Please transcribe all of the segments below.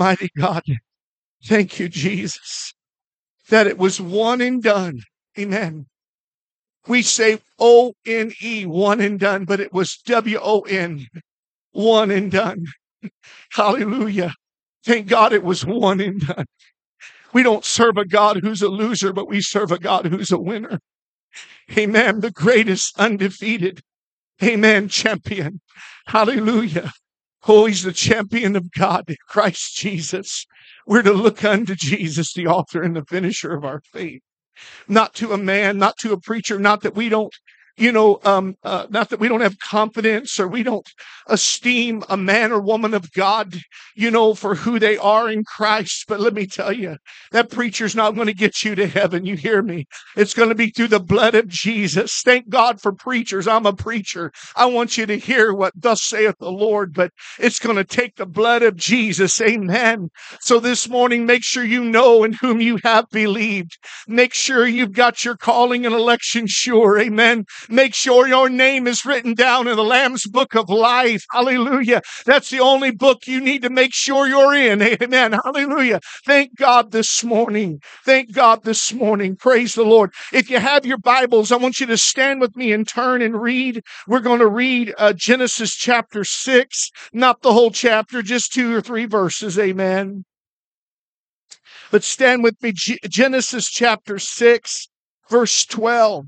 Mighty God, thank you, Jesus, that it was one and done. Amen. We say O-N-E, one and done, but it was W-O-N, one and done. Hallelujah. Thank God it was one and done. We don't serve a God who's a loser, but we serve a God who's a winner. Amen. The greatest undefeated. Amen. Champion. Hallelujah. Oh, he's the champion of God, Christ Jesus. We're to look unto Jesus, the author and the finisher of our faith. Not to a man, not to a preacher, not that we don't, not that we don't have confidence or we don't esteem a man or woman of God, for who they are in Christ. But let me tell you, that preacher's not going to get you to heaven. You hear me? It's going to be through the blood of Jesus. Thank God for preachers. I'm a preacher. I want you to hear what thus saith the Lord, but it's going to take the blood of Jesus. Amen. So this morning, make sure you know in whom you have believed. Make sure you've got your calling and election sure. Amen. Make sure your name is written down in the Lamb's Book of Life. Hallelujah. That's the only book you need to make sure you're in. Amen. Hallelujah. Thank God this morning. Thank God this morning. Praise the Lord. If you have your Bibles, I want you to stand with me and turn and read. We're going to read Genesis chapter 6. Not the whole chapter, just 2 or 3 verses. Amen. But stand with me. Genesis chapter 6, verse 12.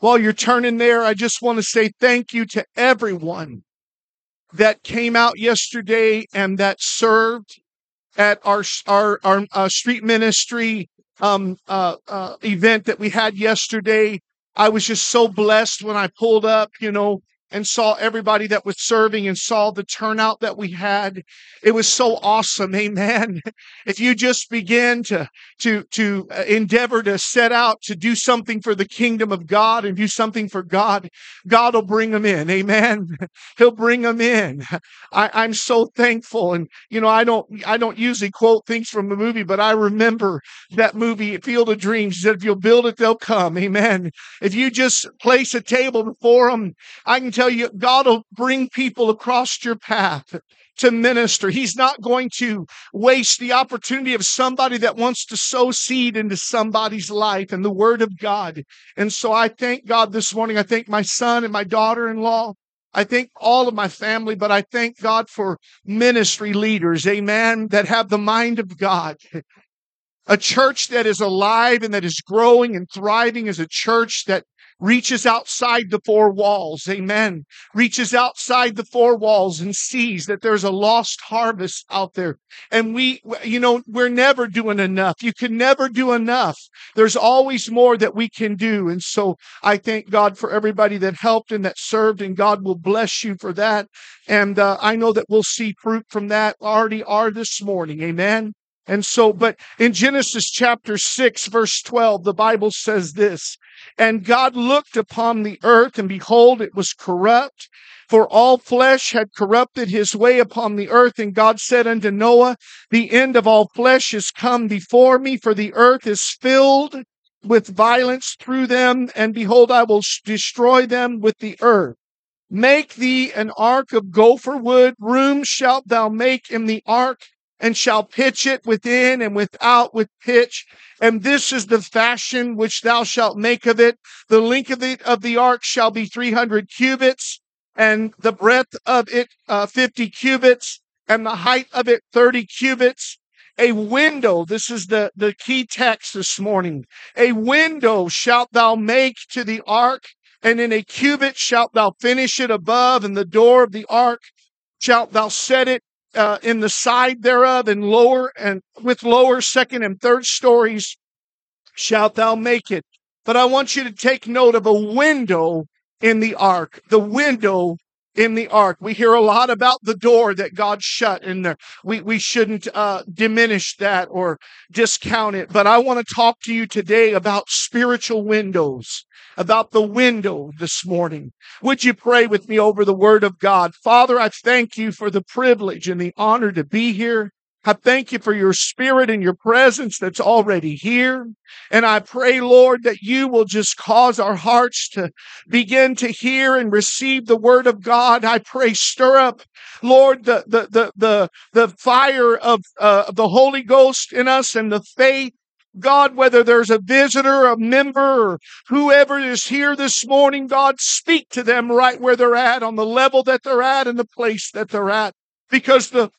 While you're turning there, I just want to say thank you to everyone that came out yesterday and that served at our street ministry event that we had yesterday. I was just so blessed when I pulled up, and saw everybody that was serving and saw the turnout that we had. It was so awesome. Amen. If you just begin to endeavor to set out to do something for the kingdom of God and do something for God, God will bring them in. Amen. He'll bring them in. I'm so thankful. And, I don't usually quote things from the movie, but I remember that movie, Field of Dreams, that if you'll build it, they'll come. Amen. If you just place a table before them, I can tell you, God will bring people across your path to minister. He's not going to waste the opportunity of somebody that wants to sow seed into somebody's life and the word of God. And so I thank God this morning. I thank my son and my daughter-in-law. I thank all of my family, but I thank God for ministry leaders, amen, that have the mind of God. A church that is alive and that is growing and thriving is a church that reaches outside the four walls, amen, reaches outside the four walls and sees that there's a lost harvest out there. And we're never doing enough. You can never do enough. There's always more that we can do. And so I thank God for everybody that helped and that served, and God will bless you for that. And I know that we'll see fruit from that. Already are this morning, amen. And so, but in Genesis chapter 6, verse 12, the Bible says this, "And God looked upon the earth, and behold, it was corrupt, for all flesh had corrupted his way upon the earth. And God said unto Noah, the end of all flesh is come before me, for the earth is filled with violence through them. And behold, I will destroy them with the earth. Make thee an ark of gopher wood. Room shalt thou make in the ark, and shall pitch it within and without with pitch. And this is the fashion which thou shalt make of it. The length of it of the ark shall be 300 cubits, and the breadth of it 50 cubits, and the height of it 30 cubits. A window," this is the key text this morning, "a window shalt thou make to the ark, and in a cubit shalt thou finish it above, and the door of the ark shalt thou set it in the side thereof, and lower and with lower, second and third stories shalt thou make it." But I want you to take note of a window in the ark. The window in the ark. We hear a lot about the door that God shut in there. We shouldn't diminish that or discount it. But I want to talk to you today about spiritual windows, about the window this morning. Would you pray with me over the word of God? Father, I thank you for the privilege and the honor to be here. I thank you for your spirit and your presence that's already here. And I pray, Lord, that you will just cause our hearts to begin to hear and receive the word of God. I pray, stir up, Lord, the fire of the Holy Ghost in us and the faith. God, whether there's a visitor, a member, or whoever is here this morning, God, speak to them right where they're at, on the level that they're at and the place that they're at. Because the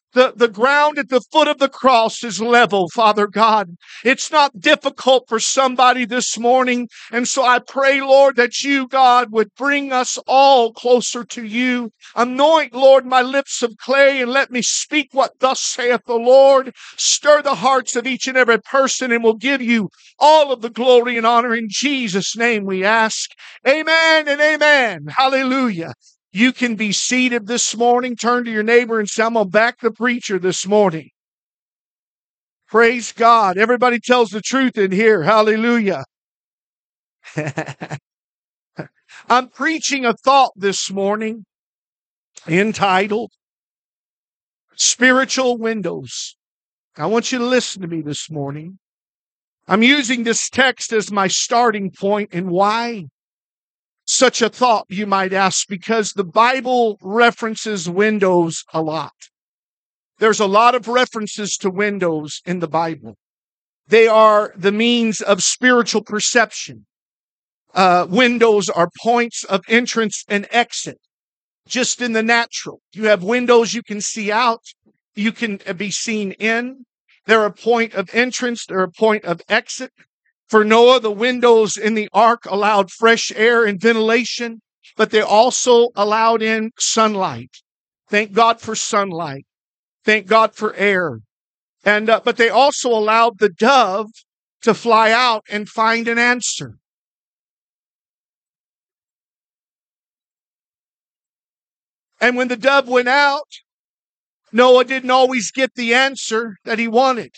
ground at the foot of the cross is level, Father God. It's not difficult for somebody this morning. And so I pray, Lord, that you, God, would bring us all closer to you. Anoint, Lord, my lips of clay and let me speak what thus saith the Lord. Stir the hearts of each and every person and we'll give you all of the glory and honor. In Jesus' name we ask. Amen and amen. Hallelujah. You can be seated this morning. Turn to your neighbor and say, I'm going to back the preacher this morning. Praise God. Everybody tells the truth in here. Hallelujah. I'm preaching a thought this morning entitled Spiritual Windows. I want you to listen to me this morning. I'm using this text as my starting point, and why? Such a thought, you might ask, because the Bible references windows a lot. There's a lot of references to windows in the Bible. They are the means of spiritual perception. Windows are points of entrance and exit. Just in the natural, you have windows you can see out, you can be seen in. They're a point of entrance, they're a point of exit. For Noah, the windows in the ark allowed fresh air and ventilation, but they also allowed in sunlight. Thank God for sunlight. Thank God for air. And but they also allowed the dove to fly out and find an answer. And when the dove went out, Noah didn't always get the answer that he wanted.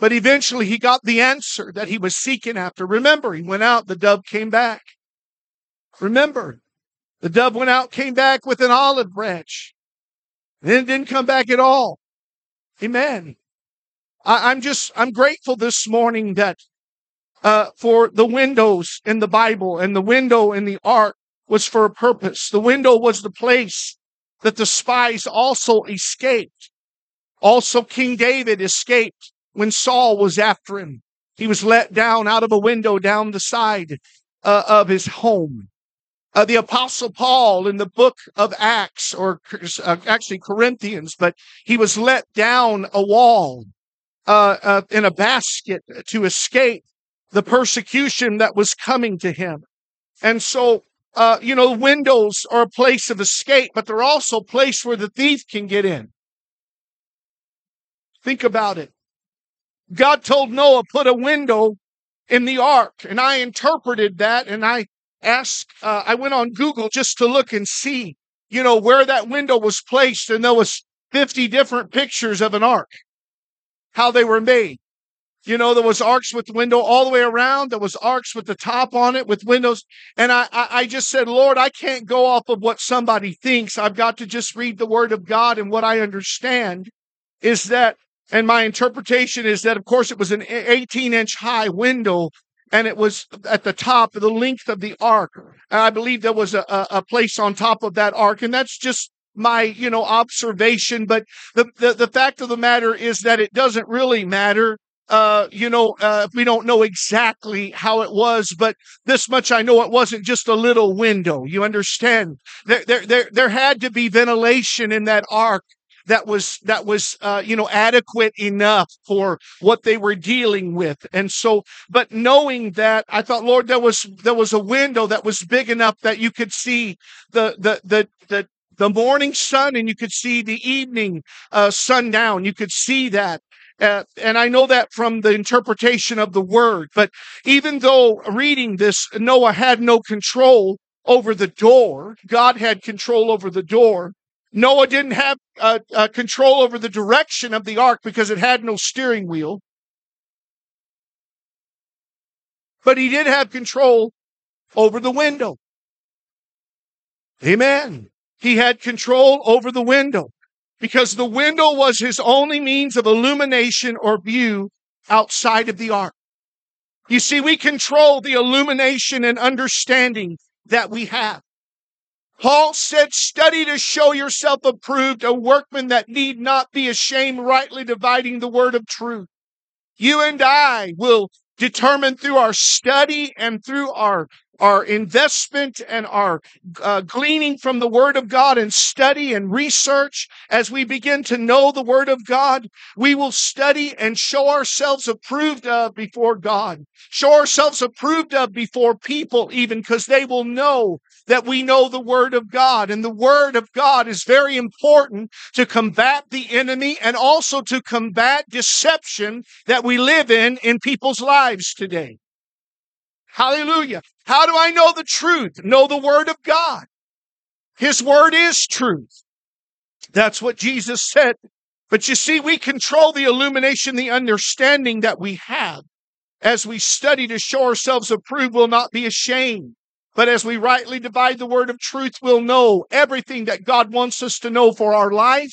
But eventually he got the answer that he was seeking after. Remember, he went out, the dove came back. Remember, the dove went out, came back with an olive branch. Then it didn't come back at all. Amen. I'm grateful this morning that for the windows in the Bible, and the window in the ark was for a purpose. The window was the place that the spies also escaped. Also, King David escaped. When Saul was after him, he was let down out of a window down the side of his home. The Apostle Paul in the book of Acts, or actually Corinthians, but he was let down a wall in a basket to escape the persecution that was coming to him. And so, windows are a place of escape, but they're also a place where the thief can get in. Think about it. God told Noah, put a window in the ark. And I interpreted that, and I asked, I went on Google just to look and see, where that window was placed. And there was 50 different pictures of an ark, how they were made. There was arcs with the window all the way around. There was arcs with the top on it with windows. And I just said, Lord, I can't go off of what somebody thinks. I've got to just read the word of God. And what I understand is that, and my interpretation is that, of course, it was an 18-inch high window, and it was at the top of the length of the ark. And I believe there was a place on top of that ark, and that's just my, observation. But the fact of the matter is that it doesn't really matter. We don't know exactly how it was, but this much I know, it wasn't just a little window. You understand? There had to be ventilation in that ark. That was adequate enough for what they were dealing with. And so, but knowing that, I thought, Lord, there was a window that was big enough that you could see the morning sun, and you could see the evening sundown. You could see that. And I know that from the interpretation of the word. But even though reading this, Noah had no control over the door. God had control over the door. Noah didn't have control over the direction of the ark because it had no steering wheel. But he did have control over the window. Amen. He had control over the window. because the window was his only means of illumination or view outside of the ark. You see, we control the illumination and understanding that we have. Paul said, study to show yourself approved, a workman that need not be ashamed, rightly dividing the word of truth. You and I will determine through our study and through our investment and our gleaning from the Word of God and study and research. As we begin to know the Word of God, we will study and show ourselves approved of before God. Show ourselves approved of before people even, because they will know that we know the Word of God. And the Word of God is very important to combat the enemy and also to combat deception that we live in people's lives today. Hallelujah. How do I know the truth? Know the Word of God. His Word is truth. That's what Jesus said. But you see, we control the illumination, the understanding that we have. As we study to show ourselves approved, we'll not be ashamed. But as we rightly divide the word of truth, we'll know everything that God wants us to know for our life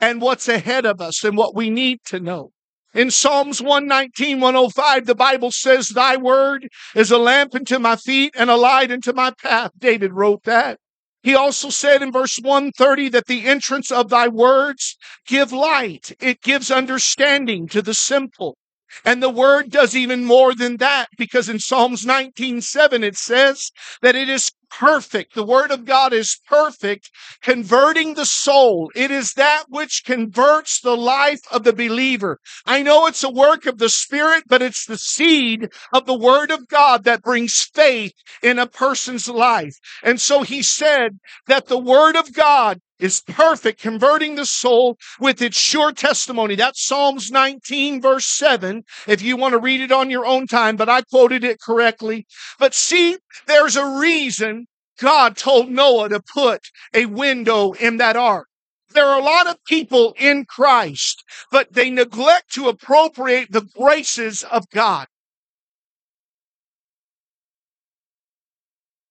and what's ahead of us and what we need to know. In Psalms 119, 105, the Bible says, thy word is a lamp unto my feet and a light unto my path. David wrote that. He also said in verse 130 that the entrance of thy words give light. It gives understanding to the simple. And the word does even more than that, because in Psalms 19:7 it says that it is perfect. The word of God is perfect, converting the soul. It is that which converts the life of the believer. I know it's a work of the Spirit, but it's the seed of the word of God that brings faith in a person's life. And so he said that the word of God is perfect, converting the soul with its sure testimony. That's Psalms 19, verse 7, if you want to read it on your own time, but I quoted it correctly. But see, there's a reason God told Noah to put a window in that ark. There are a lot of people in Christ, but they neglect to appropriate the graces of God.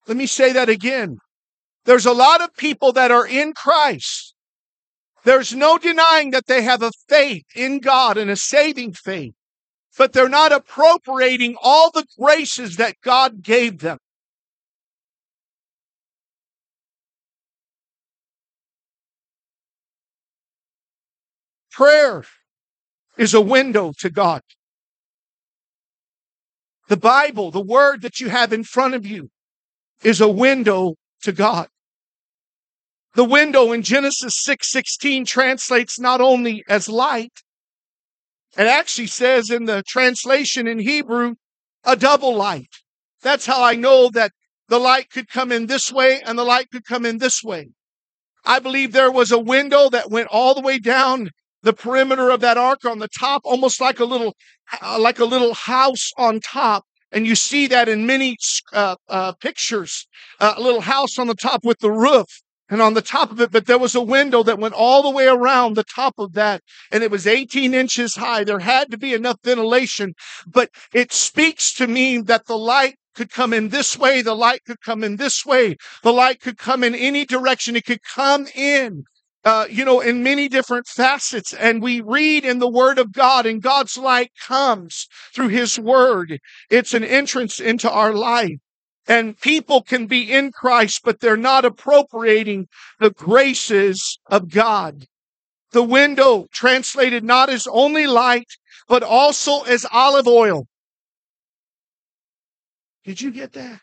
Let me say that again. There's a lot of people that are in Christ. There's no denying that they have a faith in God and a saving faith, but they're not appropriating all the graces that God gave them. Prayer is a window to God. The Bible, the word that you have in front of you, is a window to God. The window in Genesis 6:16 translates not only as light, it actually says in the translation in Hebrew, a double light. That's how I know that the light could come in this way and the light could come in this way. I believe there was a window that went all the way down the perimeter of that ark on the top, almost like a little house on top. And you see that in many pictures, a little house on the top with the roof and on the top of it. But there was a window that went all the way around the top of that, and it was 18 inches high. There had to be enough ventilation, but it speaks to me that the light could come in this way. The light could come in this way. The light could come in any direction. It could come in. In many different facets. And we read in the Word of God, and God's light comes through His Word. It's an entrance into our life. And people can be in Christ, but they're not appropriating the graces of God. The window, translated not as only light, but also as olive oil. Did you get that?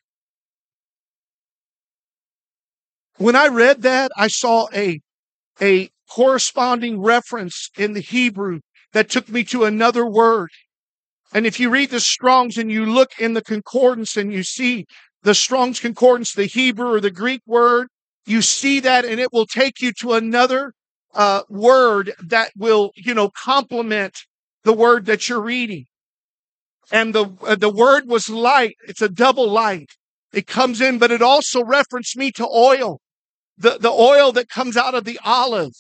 When I read that, I saw a corresponding reference in the Hebrew that took me to another word. And if you read the Strong's and you look in the concordance and you see the Strong's concordance, the Hebrew or the Greek word, you see that and it will take you to another word that will, complement the word that you're reading. And the word was light. It's a double light. It comes in, but it also referenced me to oil. The oil that comes out of the olive,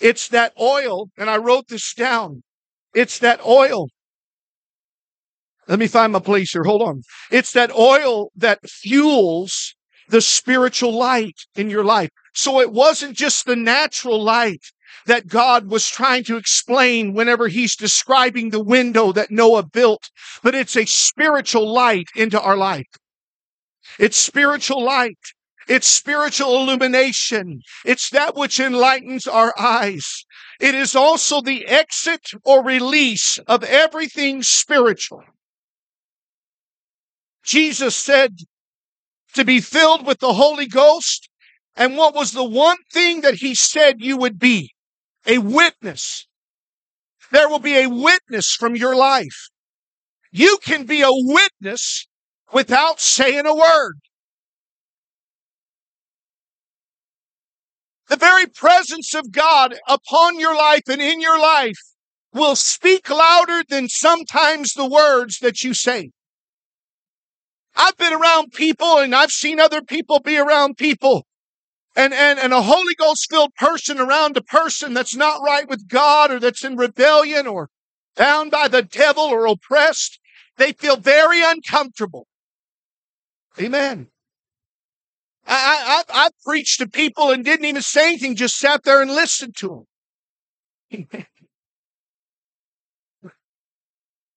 it's that oil, and I wrote this down. It's that oil. Let me find my place here. Hold on. It's that oil that fuels the spiritual light in your life. So it wasn't just the natural light, that God was trying to explain whenever he's describing the window that Noah built, but it's a spiritual light into our life. It's spiritual light. It's spiritual illumination. It's that which enlightens our eyes. It is also the exit or release of everything spiritual. Jesus said to be filled with the Holy Ghost. And what was the one thing that he said you would be? A witness. There will be a witness from your life. You can be a witness without saying a word. The very presence of God upon your life and in your life will speak louder than sometimes the words that you say. I've been around people and I've seen other people be around people. And a Holy Ghost-filled person around a person that's not right with God or that's in rebellion or bound by the devil or oppressed, they feel very uncomfortable. Amen. I preached to people and didn't even say anything, just sat there and listened to them.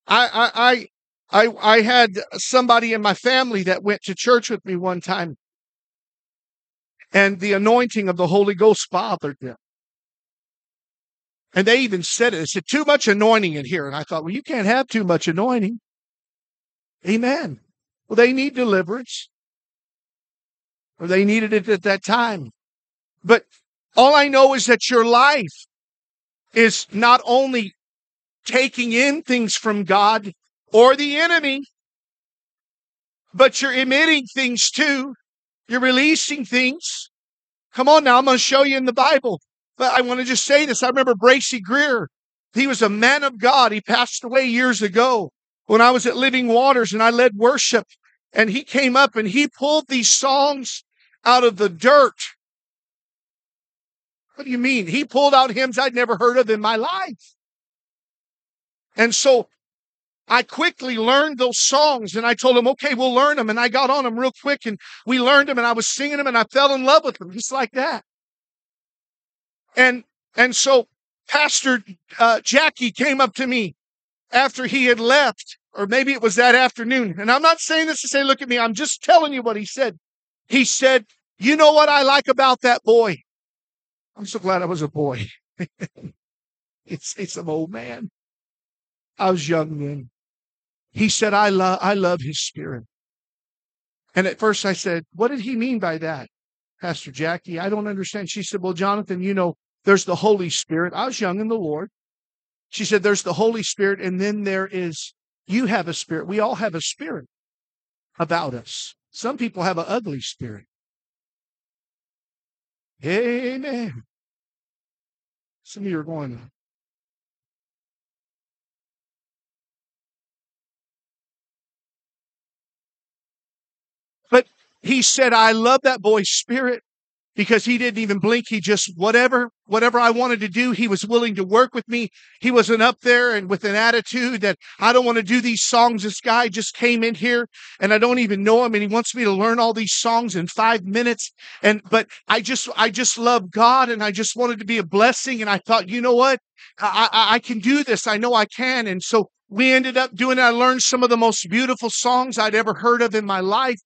Amen. I had somebody in my family that went to church with me one time. And the anointing of the Holy Ghost bothered them. And they even said it. They said, too much anointing in here. And I thought, well, you can't have too much anointing. Amen. Well, they need deliverance. Or they needed it at that time. But all I know is that your life is not only taking in things from God or the enemy, but you're emitting things too. You're releasing things. Come on now, I'm going to show you in the Bible. But I want to just say this. I remember Bracey Greer. He was a man of God. He passed away years ago when I was at Living Waters and I led worship. And he came up and he pulled these songs out of the dirt. What do you mean? He pulled out hymns I'd never heard of in my life. And so I quickly learned those songs and I told him, okay, we'll learn them. And I got on them real quick and we learned them and I was singing them and I fell in love with them, just like that. And so Pastor Jackie came up to me after he had left, or maybe it was that afternoon. And I'm not saying this to say, look at me. I'm just telling you what he said. He said, you know what I like about that boy? I'm so glad I was a boy. It's some old man. I was young then. He said, I love his spirit. And at first I said, what did he mean by that, Pastor Jackie? I don't understand. She said, well, Jonathan, you know, there's the Holy Spirit. I was young in the Lord. She said, there's the Holy Spirit. And then there is, you have a spirit. We all have a spirit about us. Some people have an ugly spirit. Amen. Some of you are going, but he said, I love that boy's spirit because he didn't even blink. He just, whatever I wanted to do, he was willing to work with me. He wasn't up there and with an attitude that I don't want to do these songs. This guy just came in here and I don't even know him. And he wants me to learn all these songs in 5 minutes. But I just love God and I just wanted to be a blessing. And I thought, you know what? I can do this. I know I can. And so we ended up doing it. I learned some of the most beautiful songs I'd ever heard of in my life.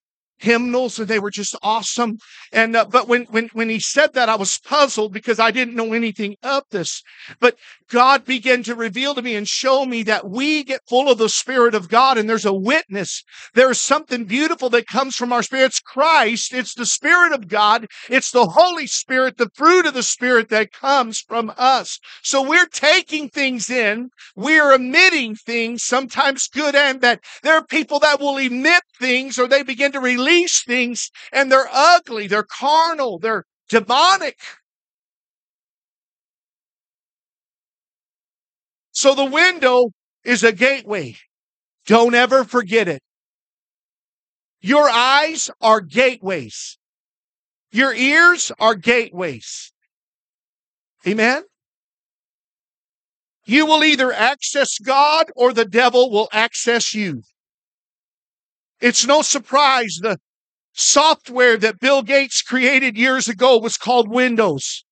Hymnals, and they were just awesome. And but when he said that, I was puzzled because I didn't know anything of this. But God began to reveal to me and show me that we get full of the Spirit of God, and there's a witness. There's something beautiful that comes from our spirit. It's Christ. It's the Spirit of God. It's the Holy Spirit, the fruit of the Spirit that comes from us. So we're taking things in. We're emitting things, sometimes good and bad. There are people that will emit things, or they begin to release things, and they're ugly, they're carnal, they're demonic. So the window is a gateway. Don't ever forget it. Your eyes are gateways. Your ears are gateways. Amen? You will either access God or the devil will access you. It's no surprise the software that Bill Gates created years ago was called Windows.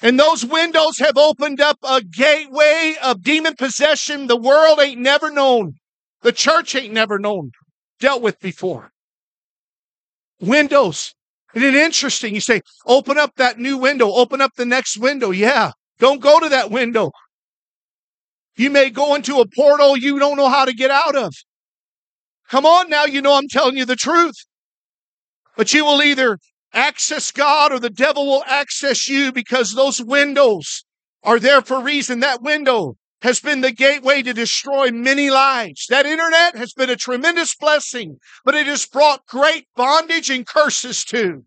And those windows have opened up a gateway of demon possession the world ain't never known. The church ain't never known, dealt with before. Windows. Isn't it interesting? You say, open up that new window. Open up the next window. Yeah, don't go to that window. You may go into a portal you don't know how to get out of. Come on now, you know I'm telling you the truth. But you will either access God or the devil will access you, because those windows are there for a reason. That window has been the gateway to destroy many lives. That internet has been a tremendous blessing, but it has brought great bondage and curses too.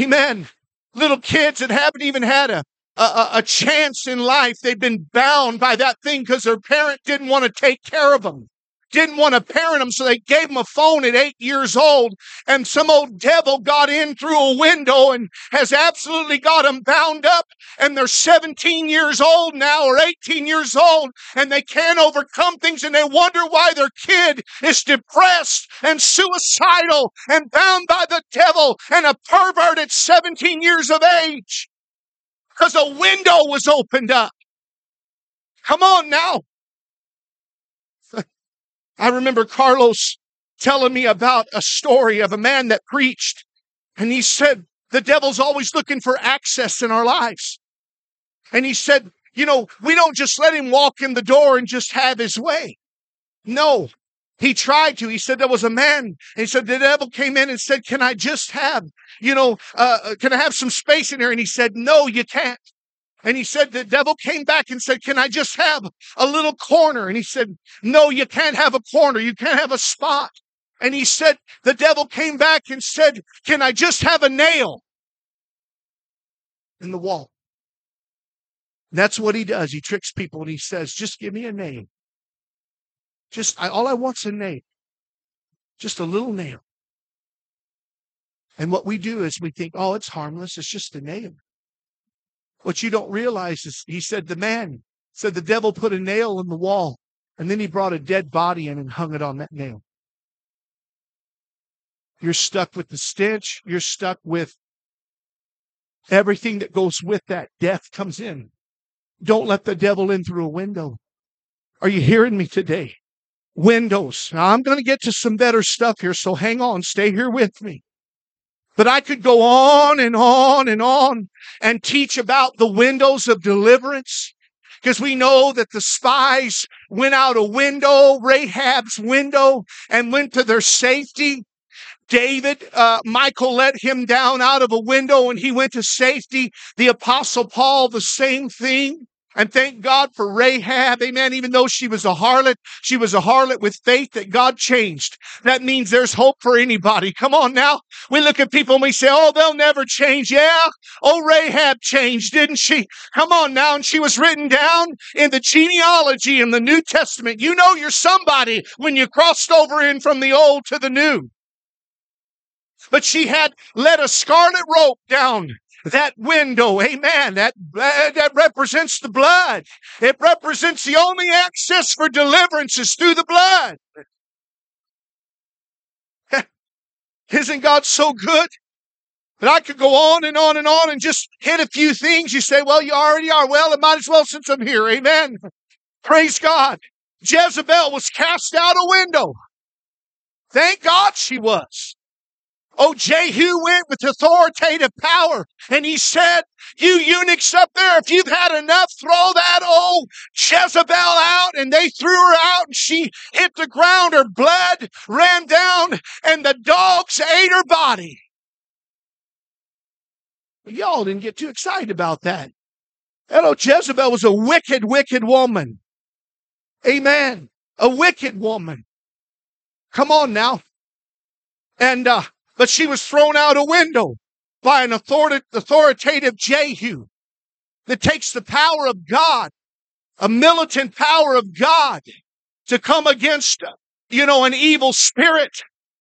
Amen. Little kids that haven't even had a chance in life, they've been bound by that thing because their parent didn't want to take care of them. Didn't want to parent them, so they gave them a phone at 8 years old, and some old devil got in through a window and has absolutely got them bound up, and they're 17 years old now or 18 years old, and they can't overcome things, and they wonder why their kid is depressed and suicidal and bound by the devil and a pervert at 17 years of age, because a window was opened up. Come on now. I remember Carlos telling me about a story of a man that preached, and he said, the devil's always looking for access in our lives. And he said, you know, we don't just let him walk in the door and just have his way. No, he tried to. He said, there was a man, and he said, the devil came in and said, can I just have, can I have some space in here? And he said, no, you can't. And he said, the devil came back and said, can I just have a little corner? And he said, no, you can't have a corner. You can't have a spot. And he said, the devil came back and said, can I just have a nail in the wall? And that's what he does. He tricks people and he says, just give me a nail. All I want's a nail. Just a little nail. And what we do is we think, oh, it's harmless. It's just a nail. What you don't realize is, he said, the man said the devil put a nail in the wall, and then he brought a dead body in and hung it on that nail. You're stuck with the stench. You're stuck with everything that goes with that. Death comes in. Don't let the devil in through a window. Are you hearing me today? Windows. Now, I'm going to get to some better stuff here, so hang on. Stay here with me. But I could go on and on and on and teach about the windows of deliverance, because we know that the spies went out a window, Rahab's window, and went to their safety. Michael let him down out of a window and he went to safety. The Apostle Paul, the same thing. And thank God for Rahab, amen. Even though she was a harlot with faith that God changed. That means there's hope for anybody. Come on now. We look at people and we say, oh, they'll never change. Yeah. Oh, Rahab changed, didn't she? Come on now. And she was written down in the genealogy in the New Testament. You know you're somebody when you crossed over in from the old to the new. But she had let a scarlet rope down that window, amen, that represents the blood. It represents the only access for deliverance is through the blood. Isn't God so good? But I could go on and on and on and just hit a few things. You say, well, you already are. Well, it might as well since I'm here, amen. Praise God. Jezebel was cast out a window. Thank God she was. Oh, Jehu went with authoritative power and he said, you eunuchs up there, if you've had enough, throw that old Jezebel out. And they threw her out and she hit the ground. Her blood ran down and the dogs ate her body. But y'all didn't get too excited about that. That old Jezebel was a wicked, wicked woman. Amen. A wicked woman. Come on now. But she was thrown out a window by an authoritative Jehu that takes the power of God, a militant power of God to come against, an evil spirit.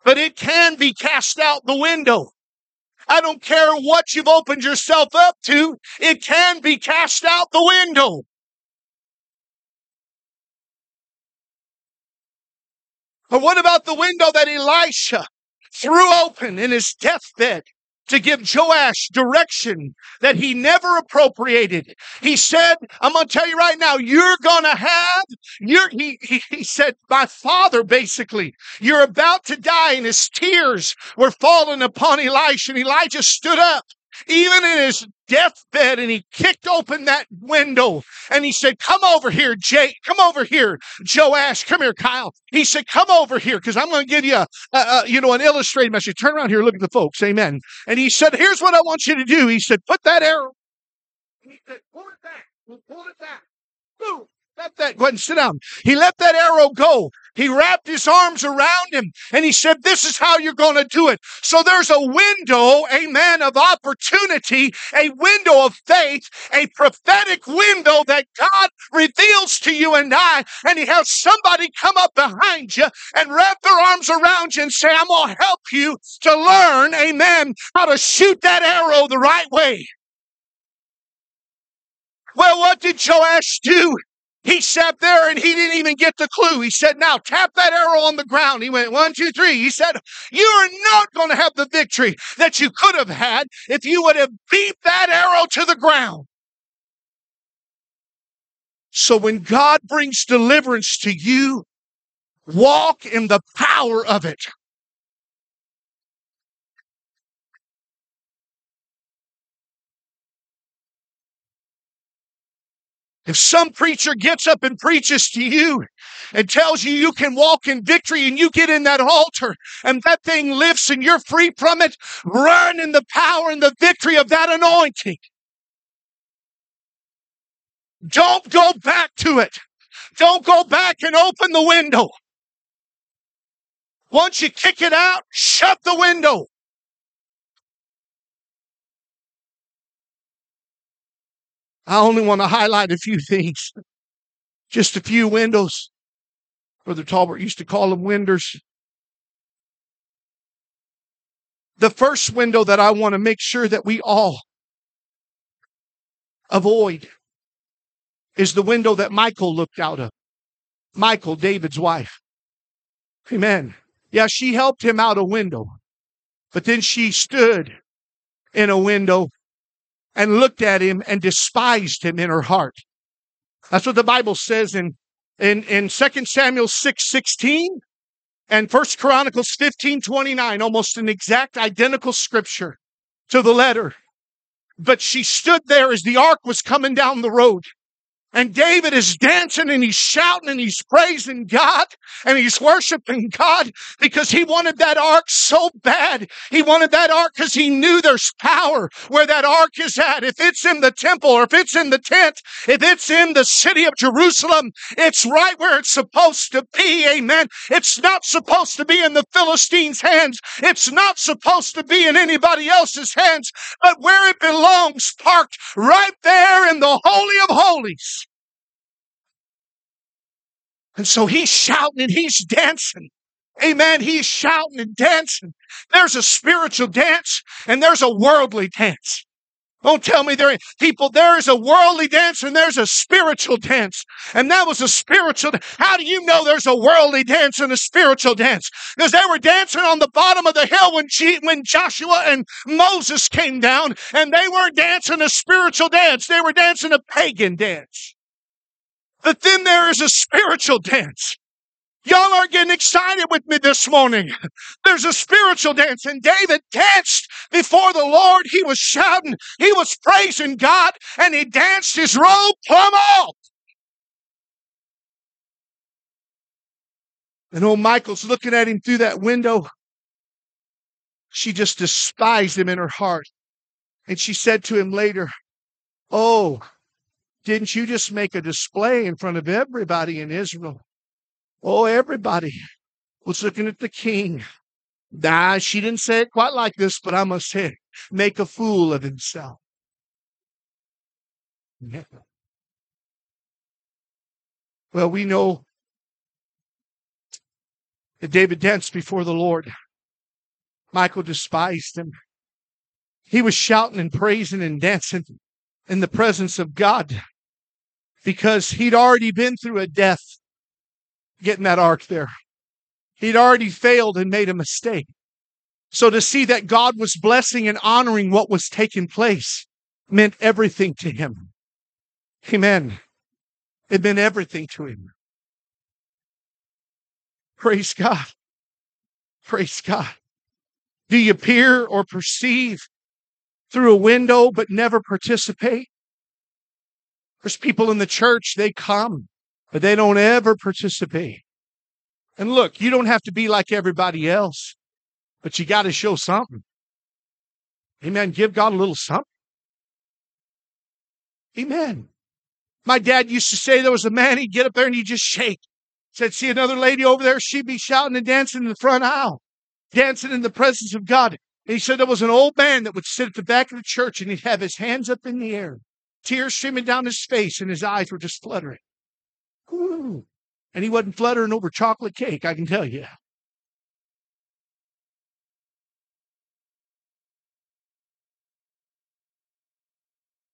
But it can be cast out the window. I don't care what you've opened yourself up to. It can be cast out the window. Or what about the window that Elisha threw open in his deathbed to give Joash direction that he never appropriated. He said, I'm going to tell you right now, you're going to have, he said, my father, basically, you're about to die. And his tears were falling upon Elisha. And Elijah stood up, even in his deathbed, and he kicked open that window and he said, come over here, Jake. Come over here, Joash. Come here, Kyle. He said, come over here, because I'm going to give you an illustrated message. Turn around here, look at the folks. Amen. And he said, here's what I want you to do. He said, put that arrow. He said, pull it back. We'll pull it back. Boom. Let that, go ahead and sit down. He let that arrow go. He wrapped his arms around him and he said, this is how you're going to do it. So there's a window, amen, of opportunity, a window of faith, a prophetic window that God reveals to you and I. And he has somebody come up behind you and wrap their arms around you and say, I'm going to help you to learn, amen, how to shoot that arrow the right way. Well, what did Joash do? He sat there and he didn't even get the clue. He said, now tap that arrow on the ground. He went, 1, 2, 3. He said, you are not going to have the victory that you could have had if you would have beat that arrow to the ground. So when God brings deliverance to you, walk in the power of it. If some preacher gets up and preaches to you and tells you you can walk in victory and you get in that altar and that thing lifts and you're free from it, run in the power and the victory of that anointing. Don't go back to it. Don't go back and open the window. Once you kick it out, shut the window. I only want to highlight a few things, just a few windows. Brother Talbert used to call them windows. The first window that I want to make sure that we all avoid is the window that Michal looked out of. Michal, David's wife. Amen. Yeah, she helped him out a window, but then she stood in a window and looked at him and despised him in her heart. That's what the Bible says in 2 Samuel 6:16 and 1 Chronicles 15:29, almost an exact identical scripture to the letter. But she stood there as the ark was coming down the road. And David is dancing and he's shouting and he's praising God and he's worshiping God because he wanted that ark so bad. He wanted that ark because he knew there's power where that ark is at. If it's in the temple or if it's in the tent, if it's in the city of Jerusalem, it's right where it's supposed to be. Amen. It's not supposed to be in the Philistines' hands. It's not supposed to be in anybody else's hands, but where it belongs, parked right there in the Holy of Holies. And so he's shouting and he's dancing. Amen. He's shouting and dancing. There's a spiritual dance and there's a worldly dance. Don't tell me there ain't people. There is a worldly dance and there's a spiritual dance. And that was a spiritual. How do you know there's a worldly dance and a spiritual dance? Because they were dancing on the bottom of the hill when Joshua and Moses came down, and they weren't dancing a spiritual dance. They were dancing a pagan dance. But then there is a spiritual dance. Y'all are getting excited with me this morning. There's a spiritual dance. And David danced before the Lord. He was shouting. He was praising God. And he danced his robe plumb off. And old Michael's looking at him through that window. She just despised him in her heart. And she said to him later, oh, didn't you just make a display in front of everybody in Israel? Oh, everybody was looking at the king. Nah, she didn't say it quite like this, but I must say it. Make a fool of himself. Yeah. Well, we know that David danced before the Lord. Michal despised him. He was shouting and praising and dancing in the presence of God because he'd already been through a death getting that ark there. He'd already failed and made a mistake. So to see that God was blessing and honoring what was taking place meant everything to him. Amen. It meant everything to him. Praise God. Praise God. Do you peer or perceive through a window but never participate? There's people in the church, they come, but they don't ever participate. And look, you don't have to be like everybody else, but you got to show something. Amen. Give God a little something. Amen. My dad used to say there was a man, he'd get up there and he'd just shake. Said, see another lady over there, she'd be shouting and dancing in the front aisle, dancing in the presence of God. And he said there was an old man that would sit at the back of the church and he'd have his hands up in the air, tears streaming down his face, and his eyes were just fluttering. Ooh. And he wasn't fluttering over chocolate cake, I can tell you.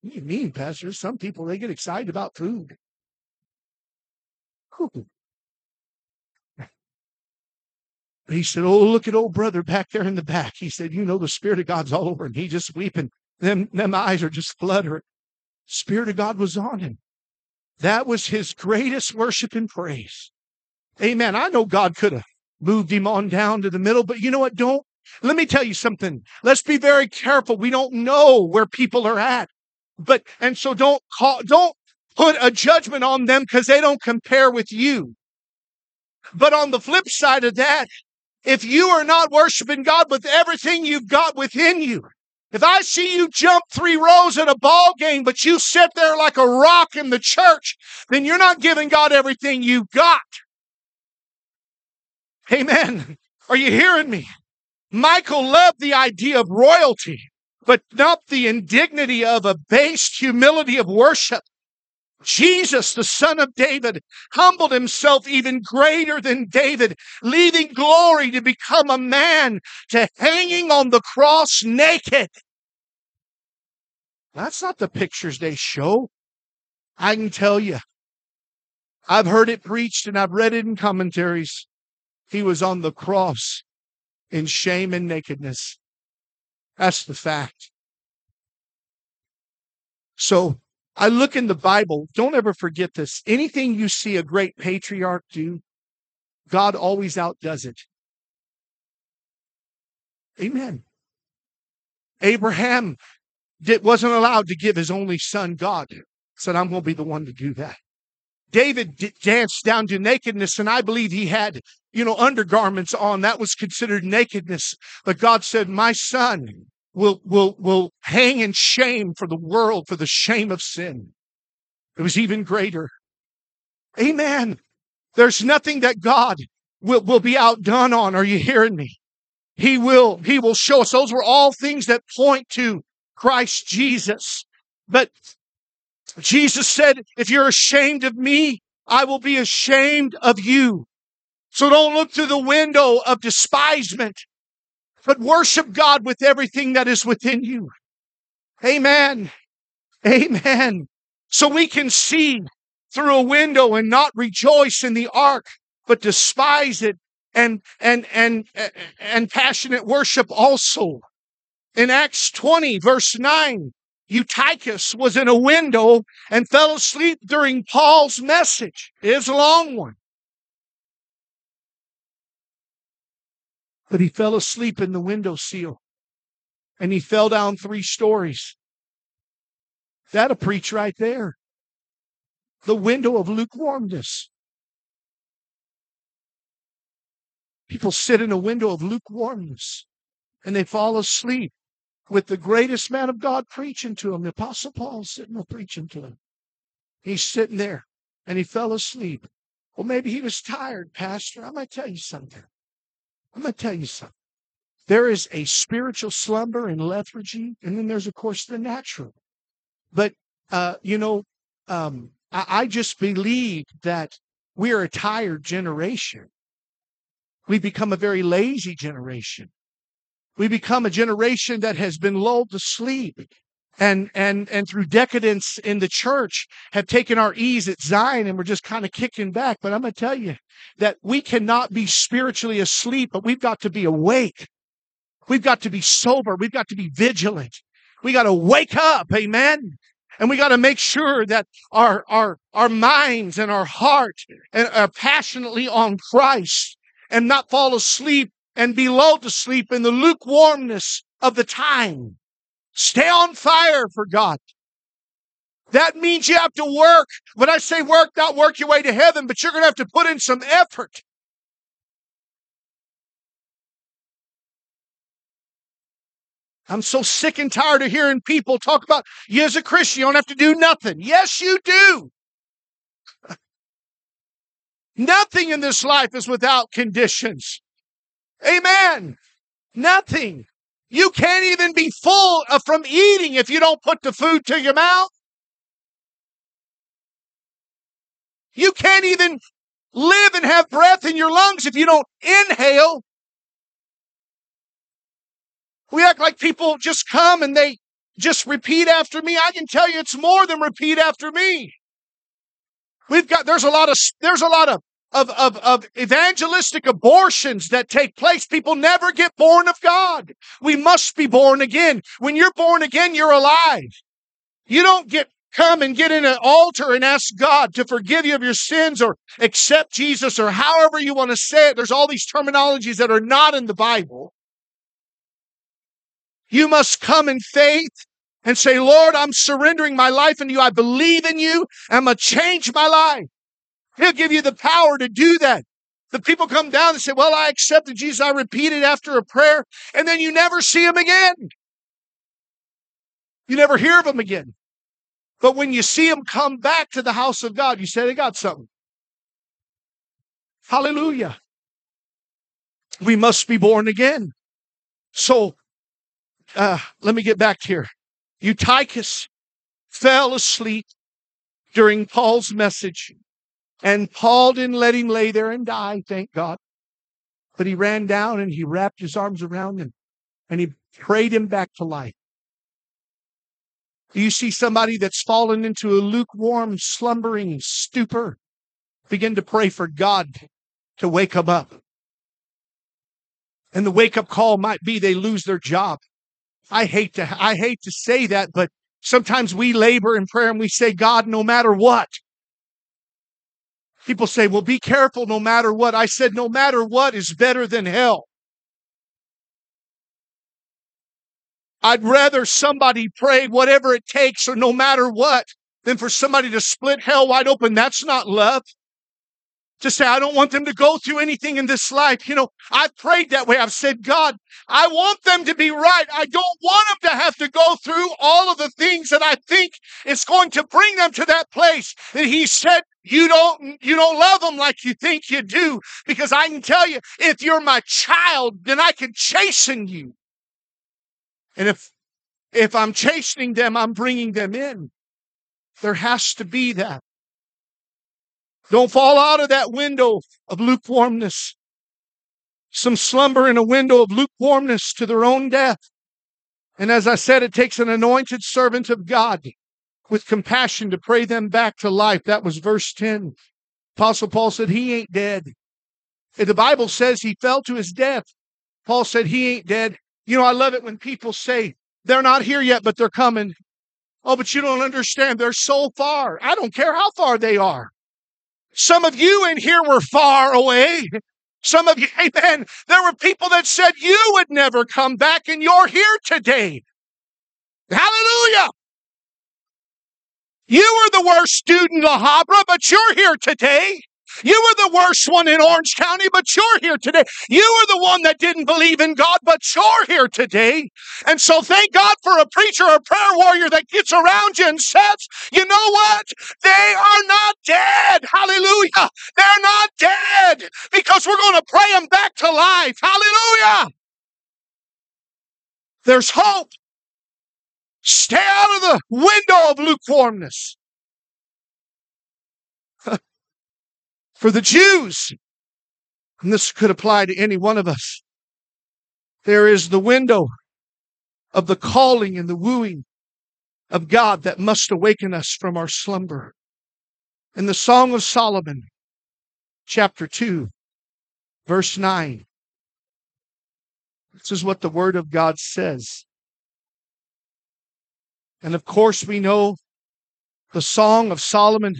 What do you mean, Pastor? Some people, they get excited about food. Ooh. He said, oh, look at old brother back there in the back. He said, you know, the Spirit of God's all over him. He just weeping. Them eyes are just fluttering. Spirit of God was on him. That was his greatest worship and praise. Amen. I know God could have moved him on down to the middle, but you know what? Don't. Let me tell you something. Let's be very careful. We don't know where people are at. And so don't put a judgment on them because they don't compare with you. But on the flip side of that, if you are not worshiping God with everything you've got within you, if I see you jump 3 rows at a ball game, but you sit there like a rock in the church, then you're not giving God everything you've got. Amen. Are you hearing me? Michael loved the idea of royalty, but not the indignity of a base humility of worship. Jesus, the son of David, humbled himself even greater than David, leaving glory to become a man, to hanging on the cross naked. That's not the pictures they show. I can tell you. I've heard it preached and I've read it in commentaries. He was on the cross in shame and nakedness. That's the fact. So, I look in the Bible, don't ever forget this. Anything you see a great patriarch do, God always outdoes it. Amen. Abraham wasn't allowed to give his only son, God. Said, I'm going to be the one to do that. David danced down to nakedness, and I believe he had, undergarments on. That was considered nakedness. But God said, my son will hang in shame for the world, for the shame of sin. It was even greater. Amen. There's nothing that God will be outdone on. Are you hearing me? He will show us. Those were all things that point to Christ Jesus. But Jesus said, if you're ashamed of me, I will be ashamed of you. So don't look through the window of despisement, but worship God with everything that is within you. Amen. Amen. So we can see through a window and not rejoice in the ark, but despise it and passionate worship also. In Acts 20, verse 9, Eutychus was in a window and fell asleep during Paul's message. It was a long one. But he fell asleep in the window sill, and he fell down 3 stories. That'll preach right there. The window of lukewarmness. People sit in a window of lukewarmness, and they fall asleep with the greatest man of God preaching to them. The Apostle Paul's sitting there preaching to them. He's sitting there, and he fell asleep. Well, maybe he was tired, Pastor. I'm going to tell you something. There is a spiritual slumber and lethargy, and then there's, of course, the natural. But, I just believe that we're a tired generation. We've become a very lazy generation. We've become a generation that has been lulled to sleep and through decadence in the church have taken our ease at Zion, and we're just kind of kicking back. But I'm going to tell you that we cannot be spiritually asleep, but we've got to be awake. We've got to be sober. We've got to be vigilant. We got to wake up. Amen. And we got to make sure that our minds and our heart are passionately on Christ and not fall asleep and be lulled to sleep in the lukewarmness of the time. Stay on fire for God. That means you have to work. When I say work, not work your way to heaven, but you're going to have to put in some effort. I'm so sick and tired of hearing people talk about, you as a Christian, you don't have to do nothing. Yes, you do. Nothing in this life is without conditions. Amen. Nothing. You can't even be full from eating if you don't put the food to your mouth. You can't even live and have breath in your lungs if you don't inhale. We act like people just come and they just repeat after me. I can tell you it's more than repeat after me. There's a lot of evangelistic abortions that take place. People never get born of God. We must be born again. When you're born again, you're alive. You don't come and get in an altar and ask God to forgive you of your sins or accept Jesus or however you want to say it. There's all these terminologies that are not in the Bible. You must come in faith and say, Lord, I'm surrendering my life in you. I believe in you. I'm going to change my life. He'll give you the power to do that. The people come down and say, well, I accepted Jesus. I repeated after a prayer. And then you never see him again. You never hear of him again. But when you see him come back to the house of God, you say, they got something. Hallelujah. We must be born again. So, let me get back here. Eutychus fell asleep during Paul's message, and Paul didn't let him lay there and die, thank God. But he ran down and he wrapped his arms around him and he prayed him back to life. Do you see somebody that's fallen into a lukewarm, slumbering stupor? Begin to pray for God to wake them up. And the wake-up call might be they lose their job. I hate to say that, but sometimes we labor in prayer and we say, God, no matter what. People say, well, be careful no matter what. I said, no matter what is better than hell. I'd rather somebody pray whatever it takes or no matter what than for somebody to split hell wide open. That's not love. To say, I don't want them to go through anything in this life. You know, I've prayed that way. I've said, God, I want them to be right. I don't want them to have to go through all of the things that I think is going to bring them to that place. And he said, you don't love them like you think you do. Because I can tell you, if you're my child, then I can chasten you. And if I'm chastening them, I'm bringing them in. There has to be that. Don't fall out of that window of lukewarmness. Some slumber in a window of lukewarmness to their own death. And as I said, it takes an anointed servant of God with compassion to pray them back to life. That was verse 10. Apostle Paul said, he ain't dead. The Bible says he fell to his death. Paul said, he ain't dead. You know, I love it when people say, they're not here yet, but they're coming. Oh, but you don't understand. They're so far. I don't care how far they are. Some of you in here were far away. Some of you, amen, there were people that said you would never come back and you're here today. Hallelujah. You were the worst student in La Habra, but you're here today. You were the worst one in Orange County, but you're here today. You were the one that didn't believe in God, but you're here today. And so thank God for a preacher or a prayer warrior that gets around you and says, you know what? They are not dead. Hallelujah. They're not dead because we're going to pray them back to life. Hallelujah. There's hope. Stay out of the window of lukewarmness. For the Jews, and this could apply to any one of us, there is the window of the calling and the wooing of God that must awaken us from our slumber. In the Song of Solomon, chapter 2, verse 9, This is what the Word of God says. And of course, we know the Song of Solomon.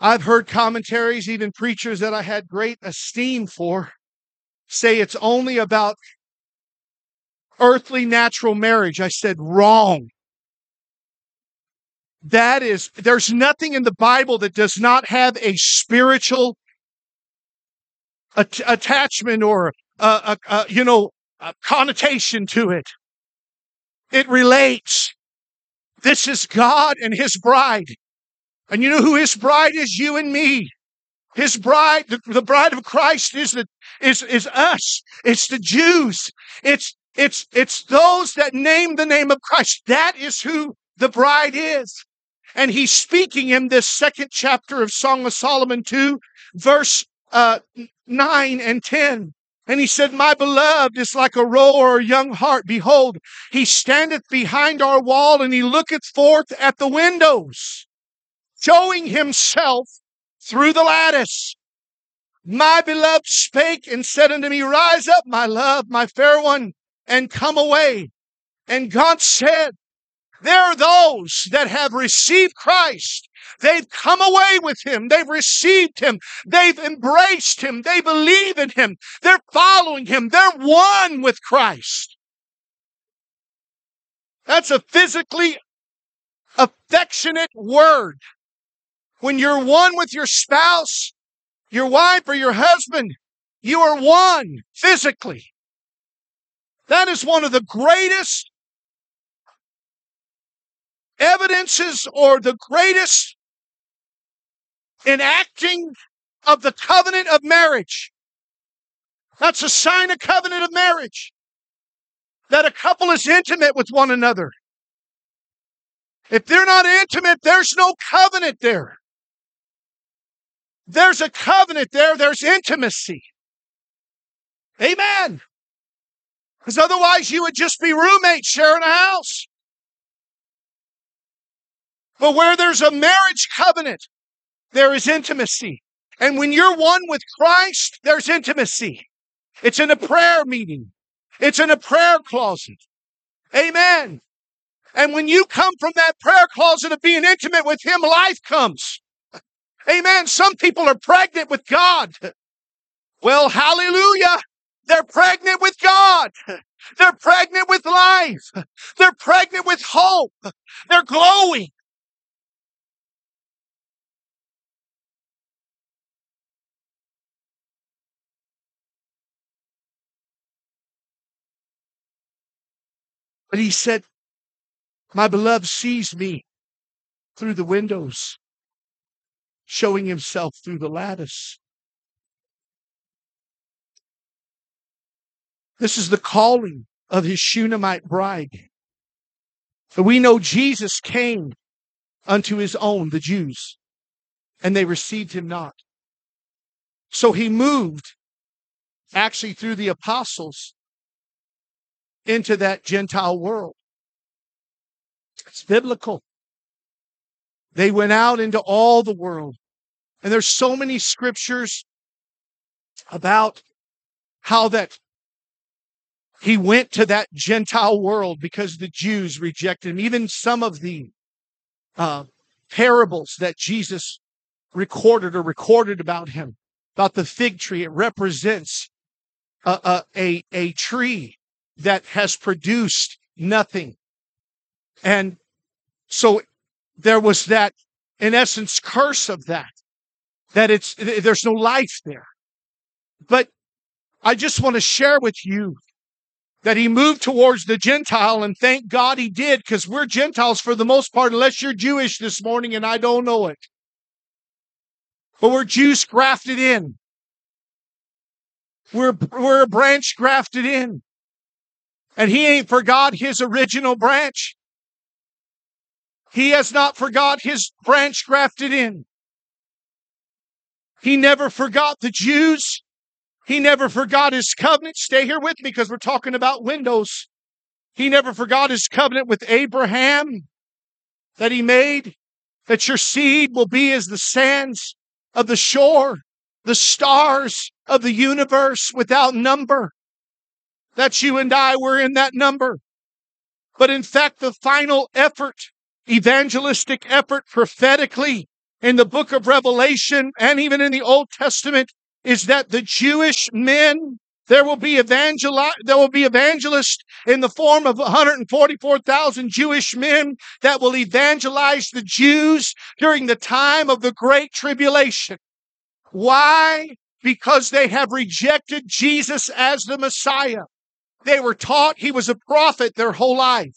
I've heard commentaries, even preachers that I had great esteem for, say it's only about earthly natural marriage. I said, wrong. That is, there's nothing in the Bible that does not have a spiritual attachment or a connotation to it. It relates. This is God and His bride. And you know who His bride is? You and me. His bride, the bride of Christ is us. It's the Jews. It's those that name the name of Christ. That is who the bride is. And he's speaking in this second chapter of Song of Solomon 2, verse 9 and 10. And he said, my beloved is like a roe or a young hart. Behold, he standeth behind our wall, and he looketh forth at the windows, showing himself through the lattice. My beloved spake and said unto me, rise up, my love, my fair one, and come away. And God said, there are those that have received Christ. They've come away with Him. They've received Him. They've embraced Him. They believe in Him. They're following Him. They're one with Christ. That's a physically affectionate word. When you're one with your spouse, your wife, or your husband, you are one physically. That is one of the greatest evidences or the greatest enacting of the covenant of marriage. That's a sign of covenant of marriage, that a couple is intimate with one another. If they're not intimate, there's no covenant there. There's a covenant there. There's intimacy. Amen. Because otherwise you would just be roommates sharing a house. But where there's a marriage covenant, there is intimacy. And when you're one with Christ, there's intimacy. It's in a prayer meeting. It's in a prayer closet. Amen. And when you come from that prayer closet of being intimate with Him, life comes. Amen. Some people are pregnant with God. Well, hallelujah. They're pregnant with God. They're pregnant with life. They're pregnant with hope. They're glowing. But he said, my beloved sees me through the windows, showing himself through the lattice. This is the calling of his Shunammite bride. For we know Jesus came unto his own, the Jews, and they received him not. So he moved, actually through the apostles, into that Gentile world. It's biblical. They went out into all the world. And there's so many scriptures about how that he went to that Gentile world because the Jews rejected him. Even some of the parables that Jesus recorded about him, about the fig tree, it represents a tree that has produced nothing. And so there was that, in essence, curse of that there's no life there. But I just want to share with you that he moved towards the Gentile, and thank God he did, because we're Gentiles for the most part, unless you're Jewish this morning, and I don't know it. But we're Jews grafted in. We're a branch grafted in. And he ain't forgot his original branch. He has not forgot his branch grafted in. He never forgot the Jews. He never forgot his covenant. Stay here with me because we're talking about windows. He never forgot his covenant with Abraham that he made, that your seed will be as the sands of the shore, the stars of the universe without number. that you and I were in that number. But in fact, the final effort, evangelistic effort prophetically in the book of Revelation and even in the Old Testament is that the Jewish men, there will be evangelists in the form of 144,000 Jewish men that will evangelize the Jews during the time of the Great Tribulation. Why? Because they have rejected Jesus as the Messiah. They were taught he was a prophet their whole life.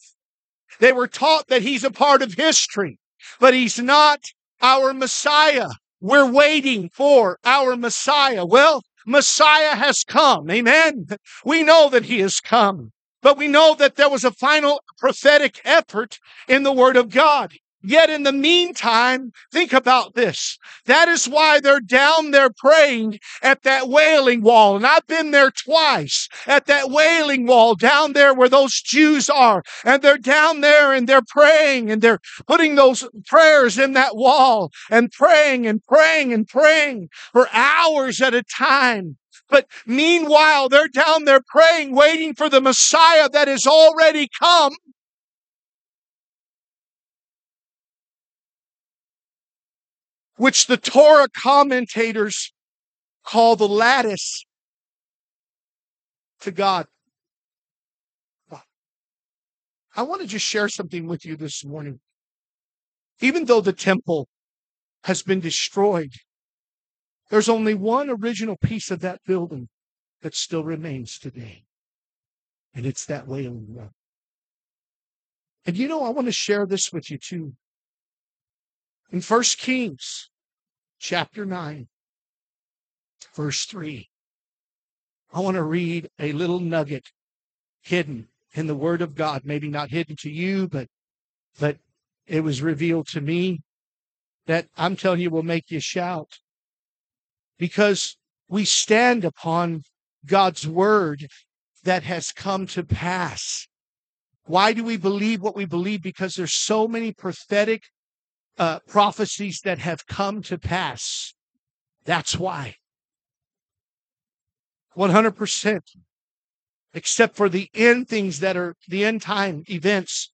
They were taught that he's a part of history, but he's not our Messiah. We're waiting for our Messiah. Well, Messiah has come. Amen. We know that he has come, but we know that there was a final prophetic effort in the Word of God. Yet in the meantime, think about this. That is why they're down there praying at that Wailing Wall. And I've been there twice at that Wailing Wall down there where those Jews are. And they're down there and they're praying and they're putting those prayers in that wall and praying and praying and praying for hours at a time. But meanwhile, they're down there praying, waiting for the Messiah that has already come. Which the Torah commentators call the lattice to God. I want to just share something with you this morning. Even though the temple has been destroyed, there's only one original piece of that building that still remains today. And it's that Wailing Wall. And you know, I want to share this with you too. In 1 Kings chapter 9, verse 3, I want to read a little nugget hidden in the Word of God. Maybe not hidden to you, but it was revealed to me that I'm telling you will make you shout. Because we stand upon God's Word that has come to pass. Why do we believe what we believe? Because there's so many prophetic prophecies that have come to pass. That's why. 100%. Except for the end things that are the end time events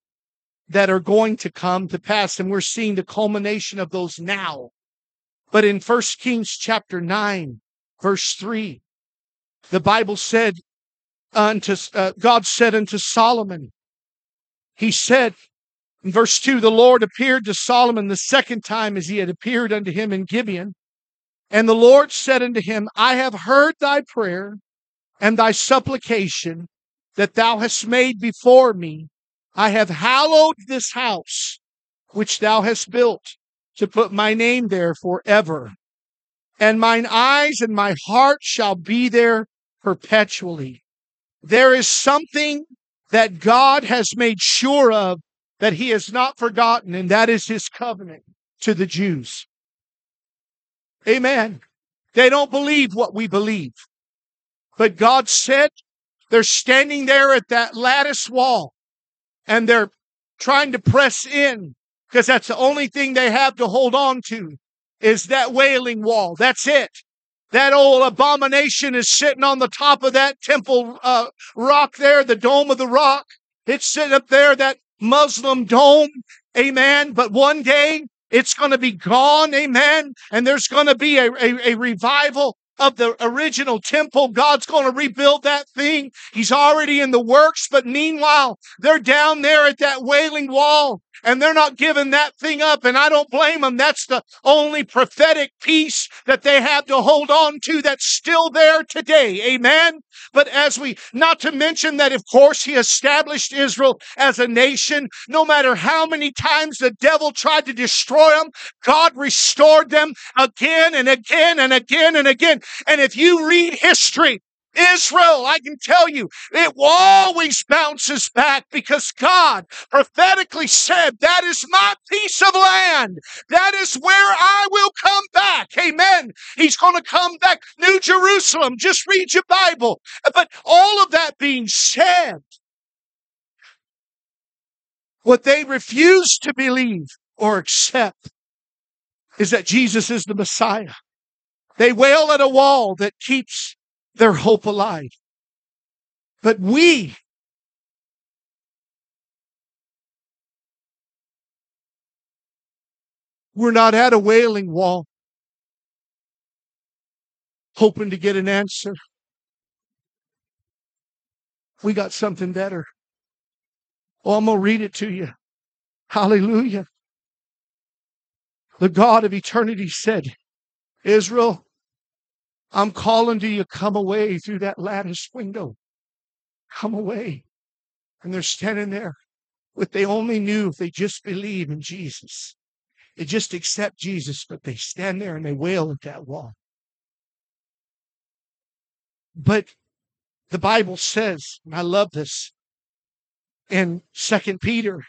that are going to come to pass. And we're seeing the culmination of those now. But in 1 Kings chapter 9, verse 3, the Bible said, God said unto Solomon, he said, in verse 2, the Lord appeared to Solomon the second time as he had appeared unto him in Gibeon. And the Lord said unto him, I have heard thy prayer and thy supplication that thou hast made before me. I have hallowed this house which thou hast built to put my name there forever. And mine eyes and my heart shall be there perpetually. There is something that God has made sure of that he has not forgotten, and that is his covenant to the Jews. Amen. They don't believe what we believe. But God said, they're standing there at that lattice wall, and they're trying to press in, because that's the only thing they have to hold on to, is that Wailing Wall. That's it. That old abomination is sitting on the top of that temple rock there, the Dome of the Rock. It's sitting up there, that Muslim dome, amen, but one day it's going to be gone, amen, and there's going to be a revival of the original temple. God's going to rebuild that thing. He's already in the works, but meanwhile, they're down there at that Wailing Wall, and they're not giving that thing up, and I don't blame them. That's the only prophetic piece that they have to hold on to that's still there today. Amen? But not to mention that, of course, he established Israel as a nation. No matter how many times the devil tried to destroy them, God restored them again and again and again and again. And if you read history, Israel, I can tell you, it always bounces back because God prophetically said, that is my piece of land. That is where I will come back. Amen. He's going to come back. New Jerusalem, just read your Bible. But all of that being said, what they refuse to believe or accept is that Jesus is the Messiah. They wail at a wall that keeps their hope alive. But we were not at a wailing wall, hoping to get an answer. We got something better. Oh, I'm going to read it to you. Hallelujah. The God of eternity said, Israel, I'm calling to you, come away through that lattice window. Come away. And they're standing there. What they only knew if they just believe in Jesus. They just accept Jesus, but they stand there and they wail at that wall. But the Bible says, and I love this, in 2 Peter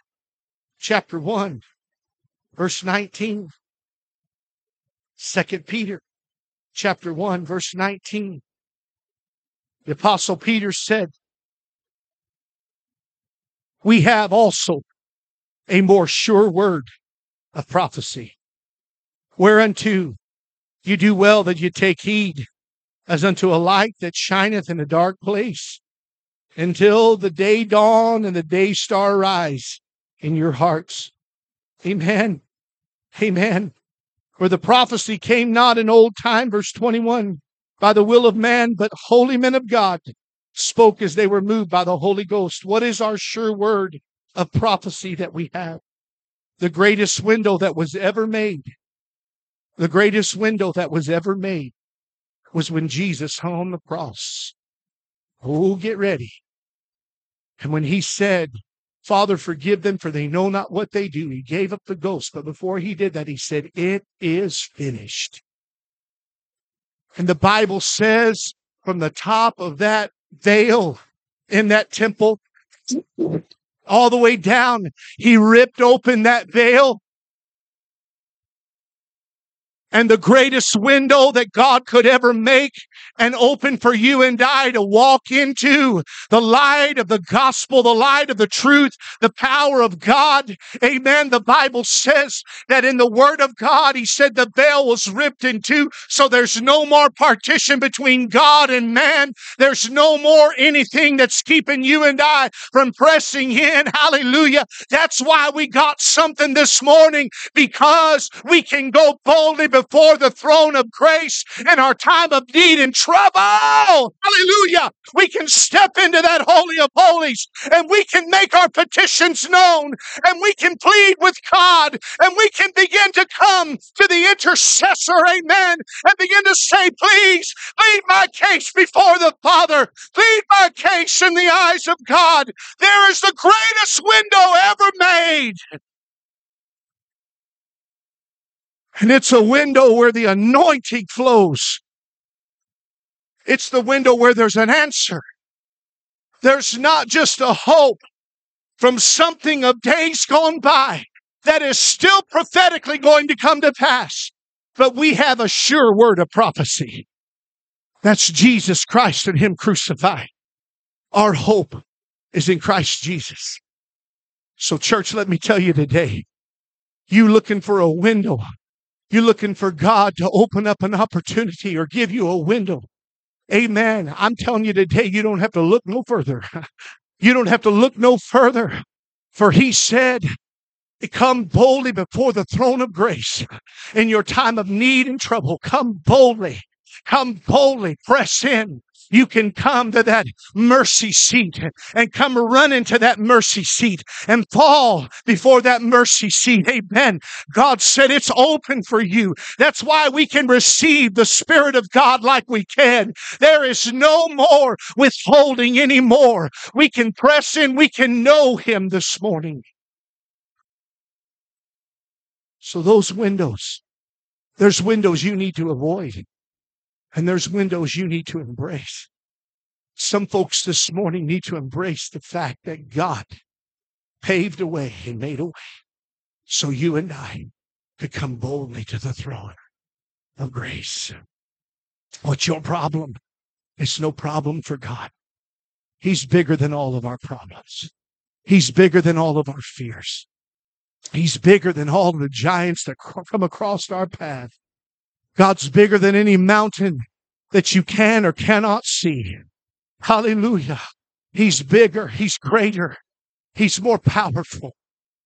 chapter 1, verse 19. 2 Peter chapter 1, verse 19. The Apostle Peter said, we have also a more sure word of prophecy, whereunto you do well that you take heed, as unto a light that shineth in a dark place, until the day dawn and the day star rise in your hearts. Amen. Amen. For the prophecy came not in old time, verse 21, by the will of man, but holy men of God spoke as they were moved by the Holy Ghost. What is our sure word of prophecy that we have? The greatest window that was ever made, the greatest window that was ever made, was when Jesus hung on the cross. Oh, get ready. And when he said, Father, forgive them, for they know not what they do, he gave up the ghost. But before he did that, he said, it is finished. And the Bible says, from the top of that veil in that temple, all the way down, he ripped open that veil. And the greatest window that God could ever make and open for you and I to walk into, the light of the gospel, the light of the truth, the power of God. Amen. The Bible says that in the word of God, he said the veil was ripped in two. So there's no more partition between God and man. There's no more anything that's keeping you and I from pressing in. Hallelujah. That's why we got something this morning, because we can go boldly before the throne of grace in our time of need and trouble. Hallelujah. We can step into that holy of holies, and we can make our petitions known, and we can plead with God, and we can begin to come to the intercessor. Amen. And begin to say, please, plead my case before the Father. Plead my case in the eyes of God. There is the greatest window ever made. And it's a window where the anointing flows. It's the window where there's an answer. There's not just a hope from something of days gone by that is still prophetically going to come to pass, but we have a sure word of prophecy. That's Jesus Christ and him crucified. Our hope is in Christ Jesus. So church, let me tell you today, you looking for a window. You're looking for God to open up an opportunity or give you a window. Amen. I'm telling you today, you don't have to look no further. You don't have to look no further. For he said, come boldly before the throne of grace in your time of need and trouble. Come boldly. Come boldly. Press in. You can come to that mercy seat and come run into that mercy seat and fall before that mercy seat. Amen. God said it's open for you. That's why we can receive the Spirit of God like we can. There is no more withholding anymore. We can press in. We can know him this morning. So those windows, there's windows you need to avoid. And there's windows you need to embrace. Some folks this morning need to embrace the fact that God paved a way and made a way so you and I could come boldly to the throne of grace. What's your problem? It's no problem for God. He's bigger than all of our problems. He's bigger than all of our fears. He's bigger than all the giants that come across our path. God's bigger than any mountain that you can or cannot see. Hallelujah. He's bigger. He's greater. He's more powerful.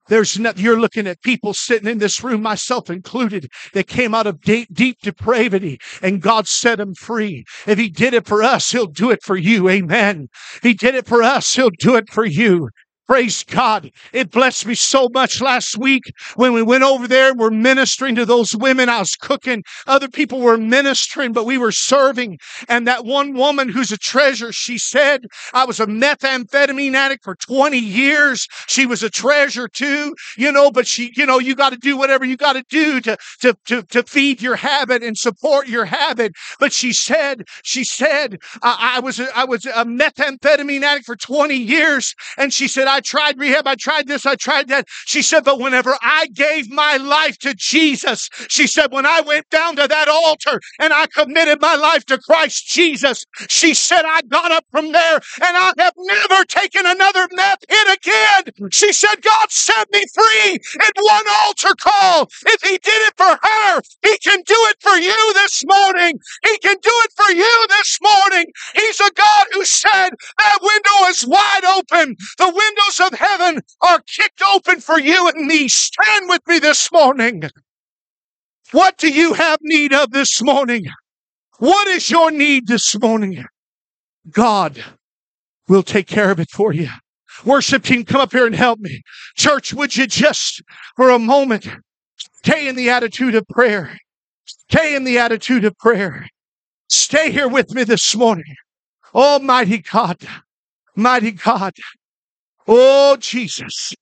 There's no, you're looking at people sitting in this room, myself included, that came out of deep depravity, and God set them free. If He did it for us, He'll do it for you. Amen. He did it for us. He'll do it for you. Praise God. It blessed me so much last week when we went over there and we're ministering to those women. I was cooking. Other people were ministering, but we were serving. And that one woman who's a treasure, she said, I was a methamphetamine addict for 20 years. She was a treasure too, but she, you got to do whatever you got to do to feed your habit and support your habit. But she said, I was a methamphetamine addict for 20 years. And she said, I tried rehab, I tried this, I tried that. She said, but whenever I gave my life to Jesus, she said, when I went down to that altar and I committed my life to Christ Jesus, she said, I got up from there and I have never taken another meth hit again. She said, God set me free in one altar call. If He did it for her, He can do it for you this morning. He can do it for you this morning. He's a God who said, that window is wide open. The window of heaven are kicked open for you and me. Stand with me this morning. What do you have need of this morning? What is your need this morning? God will take care of it for you. Worship team, come up here and help me. Church, would you just for a moment stay in the attitude of prayer? Stay in the attitude of prayer. Stay here with me this morning. Almighty God, mighty God. Oh, Jesus,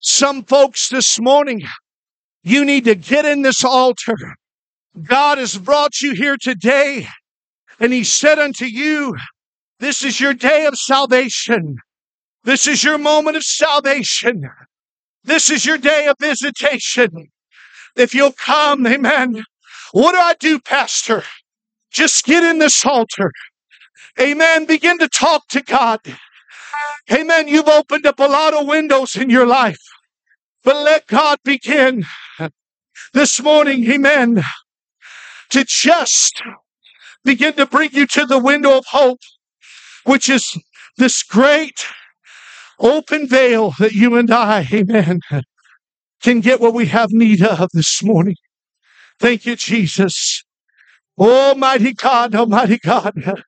some folks this morning, you need to get in this altar. God has brought you here today, and He said unto you, this is your day of salvation. This is your moment of salvation. This is your day of visitation. If you'll come, amen. What do I do, Pastor? Just get in this altar. Amen. Begin to talk to God. Amen. You've opened up a lot of windows in your life, but let God begin this morning, amen, to just begin to bring you to the window of hope, which is this great open veil that you and I, amen, can get what we have need of this morning. Thank you, Jesus. Almighty God, Almighty God.